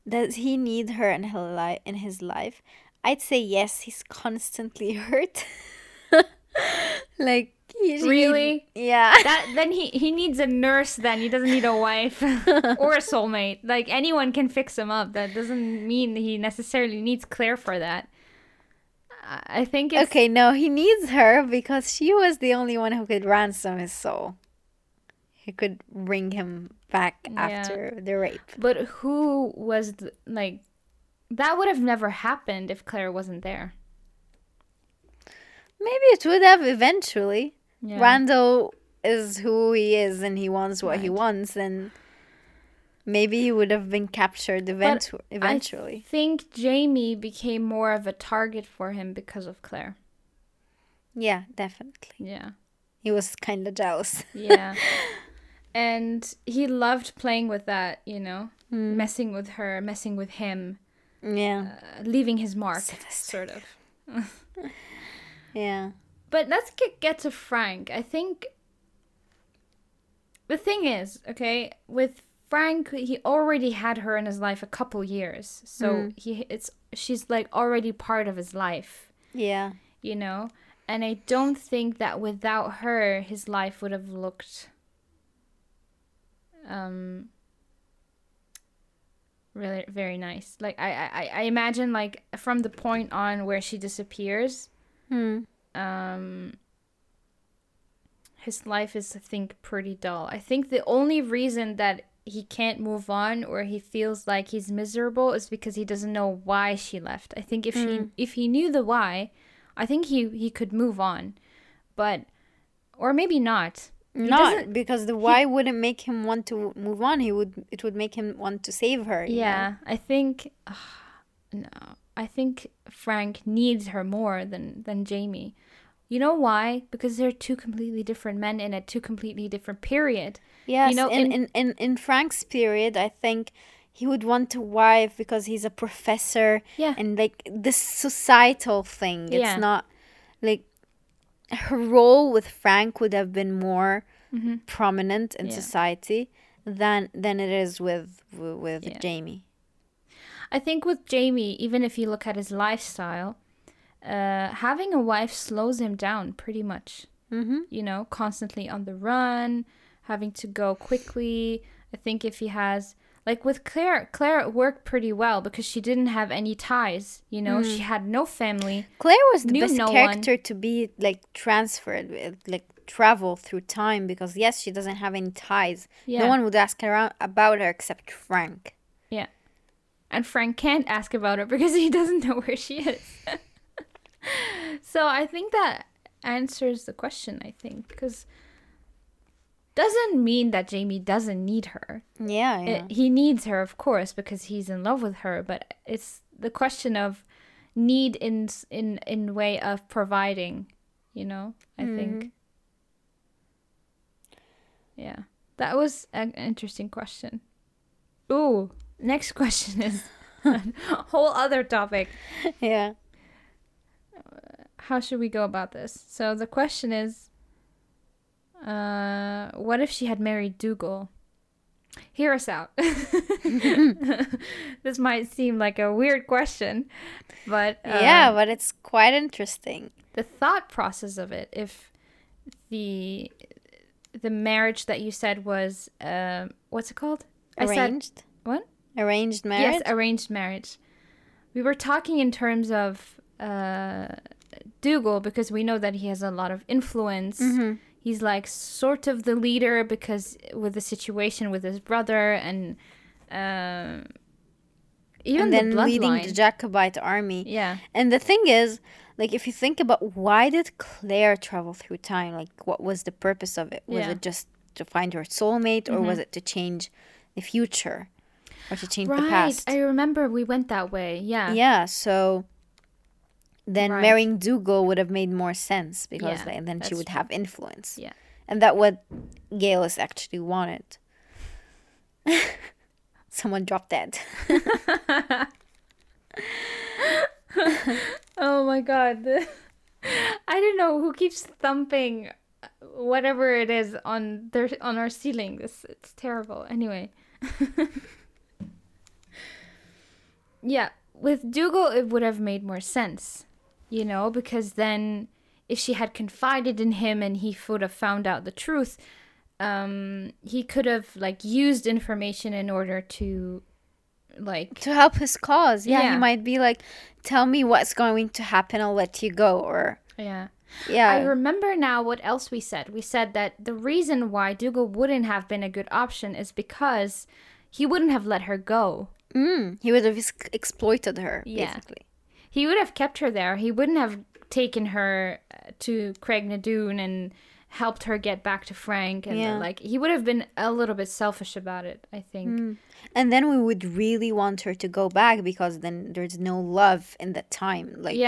does he need her in his life? I'd say yes, he's constantly hurt. Like, really? Yeah. Then he needs a nurse then. He doesn't need a wife or a soulmate. Like, anyone can fix him up. That doesn't mean he necessarily needs Claire for that. I think it's... Okay, no, he needs her because she was the only one who could ransom his soul. He could bring him back after the rape. But who was... that would have never happened if Claire wasn't there. Maybe it would have eventually. Yeah. Randall is who he is and he wants what he wants, and maybe he would have been captured eventually. I think Jamie became more of a target for him because of Claire. Yeah, definitely. Yeah. He was kind of jealous. Yeah. And he loved playing with that, you know, messing with her, messing with him. Yeah. Leaving his mark, sort of. Yeah. But let's get to Frank. I think the thing is, okay, with Frank, he already had her in his life a couple years. So she's like already part of his life. Yeah. You know? And I don't think that without her, his life would have looked really very nice. Like, I imagine, like, from the point on where she disappears, his life is, I think, pretty dull. I think the only reason that he can't move on or he feels like he's miserable is because he doesn't know why she left. I think if he knew the why, I think he could move on, but or maybe not. Not because the why wouldn't make him want to move on. It would make him want to save her. Yeah, I think no. I think Frank needs her more than Jamie. You know why? Because they're two completely different men in a two completely different period. Yes, you know, in Frank's period, I think he would want a wife because he's a professor. Yeah. And like this societal thing. It's not like her role with Frank would have been more prominent in society than it is with Jamie. I think with Jamie, even if you look at his lifestyle, having a wife slows him down pretty much. You know, constantly on the run, having to go quickly. I think if he has, like with Claire worked pretty well because she didn't have any ties. You know, she had no family. Claire was the best character to be like transferred with, like travel through time, because yes, she doesn't have any ties. Yeah. No one would ask around about her except Frank. Yeah, and Frank can't ask about her because he doesn't know where she is. So I think that answers the question, I think, because doesn't mean that Jamie doesn't need her. Yeah, yeah. He needs her, of course, because he's in love with her. But it's the question of need in way of providing, you know, I think. Yeah, that was an interesting question. Ooh, next question is a whole other topic. Yeah. How should we go about this? So the question is, what if she had married Dougal? Hear us out. This might seem like a weird question, but yeah, but it's quite interesting. The thought process of it, if the marriage that you said was what's it called? Arranged. Arranged marriage. Yes, arranged marriage. We were talking in terms of Dougal, because we know that he has a lot of influence. He's like sort of the leader, because with the situation with his brother and even and then the bloodline, leading the Jacobite army. Yeah. And the thing is, like, if you think about why did Claire travel through time, like what was the purpose of it? Was it just to find her soulmate, or was it to change the future, or to change the past? I remember we went that way. Yeah So then marrying Dougal would have made more sense, because then she would have influence. Yeah. And that what Galeus actually wanted. Someone dropped that. Oh my God. I don't know who keeps thumping whatever it is on our ceiling. It's terrible. Anyway. Yeah, with Dougal it would have made more sense. You know, because then if she had confided in him and he would have found out the truth, he could have like used information in order to like to help his cause. He might be like, tell me what's going to happen, I'll let you go. Or I remember now what else we said. We said that the reason why Dougal wouldn't have been a good option is because he wouldn't have let her go. He would have exploited her, basically. He would have kept her there. He wouldn't have taken her to Craigh na Dun and helped her get back to Frank. And like, he would have been a little bit selfish about it, I think. And then we would really want her to go back, because then there's no love in that time. Like,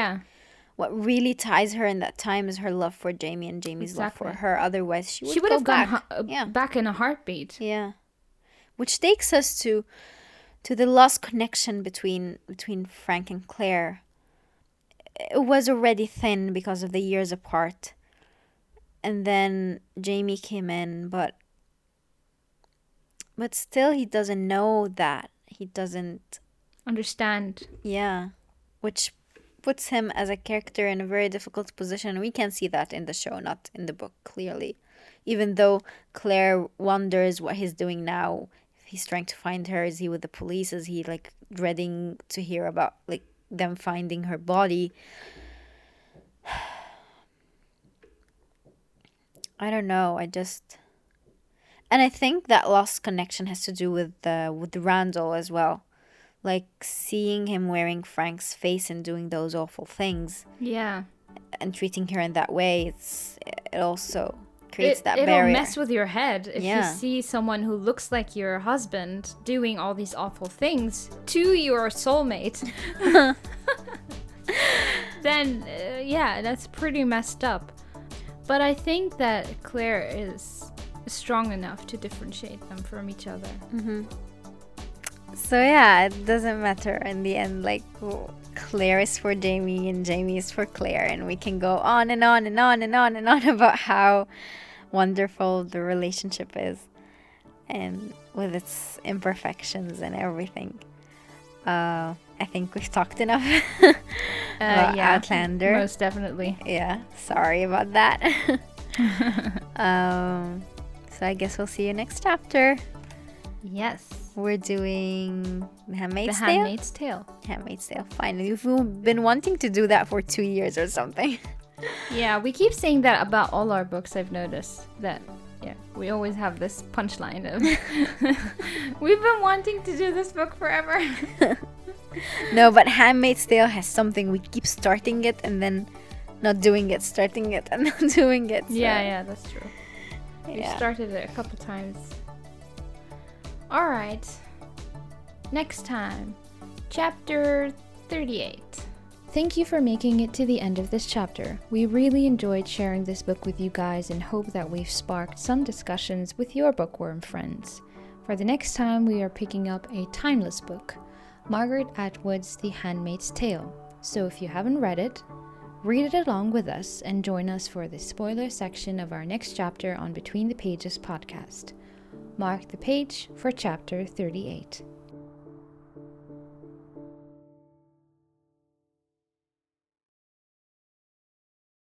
what really ties her in that time is her love for Jamie and Jamie's love for her. Otherwise, she would have gone back. Back in a heartbeat. Yeah. Which takes us to the lost connection between Frank and Claire. It was already thin because of the years apart. And then Jamie came in, but still he doesn't know that. He doesn't understand. Yeah. Which puts him as a character in a very difficult position. We can see that in the show, not in the book, clearly. Even though Claire wonders what he's doing now. If he's trying to find her. Is he with the police? Is he like dreading to hear about like them finding her body? I don't know. I think that lost connection has to do with Randall as well, like seeing him wearing Frank's face and doing those awful things. Yeah, and treating her in that way, it also creates that barrier. It'll mess with your head if you see someone who looks like your husband doing all these awful things to your soulmate. Then that's pretty messed up. But I think that Claire is strong enough to differentiate them from each other. Mm-hmm. So yeah, it doesn't matter in the end. Like, Claire is for Jamie and Jamie is for Claire, and we can go on and on and on and on and on about how wonderful the relationship is, and with its imperfections and everything. I think we've talked enough about Outlander. Most definitely. Yeah, sorry about that. So I guess we'll see you next chapter. Yes. We're doing The Handmaid's Tale. Handmaid's Tale, finally. We've been wanting to do that for 2 years or something. Yeah, we keep saying that about all our books, I've noticed. We always have this punchline of we've been wanting to do this book forever. No, but Handmaid's Tale has something. We keep starting it and then not doing it, starting it and not doing it. So. Yeah, that's true. We started it a couple times. All right. Next time, chapter 38. Thank you for making it to the end of this chapter. We really enjoyed sharing this book with you guys and hope that we've sparked some discussions with your bookworm friends. For the next time, we are picking up a timeless book, Margaret Atwood's The Handmaid's Tale. So if you haven't read it, read it along with us and join us for the spoiler section of our next chapter on Between the Pages podcast. Mark the page for chapter 38.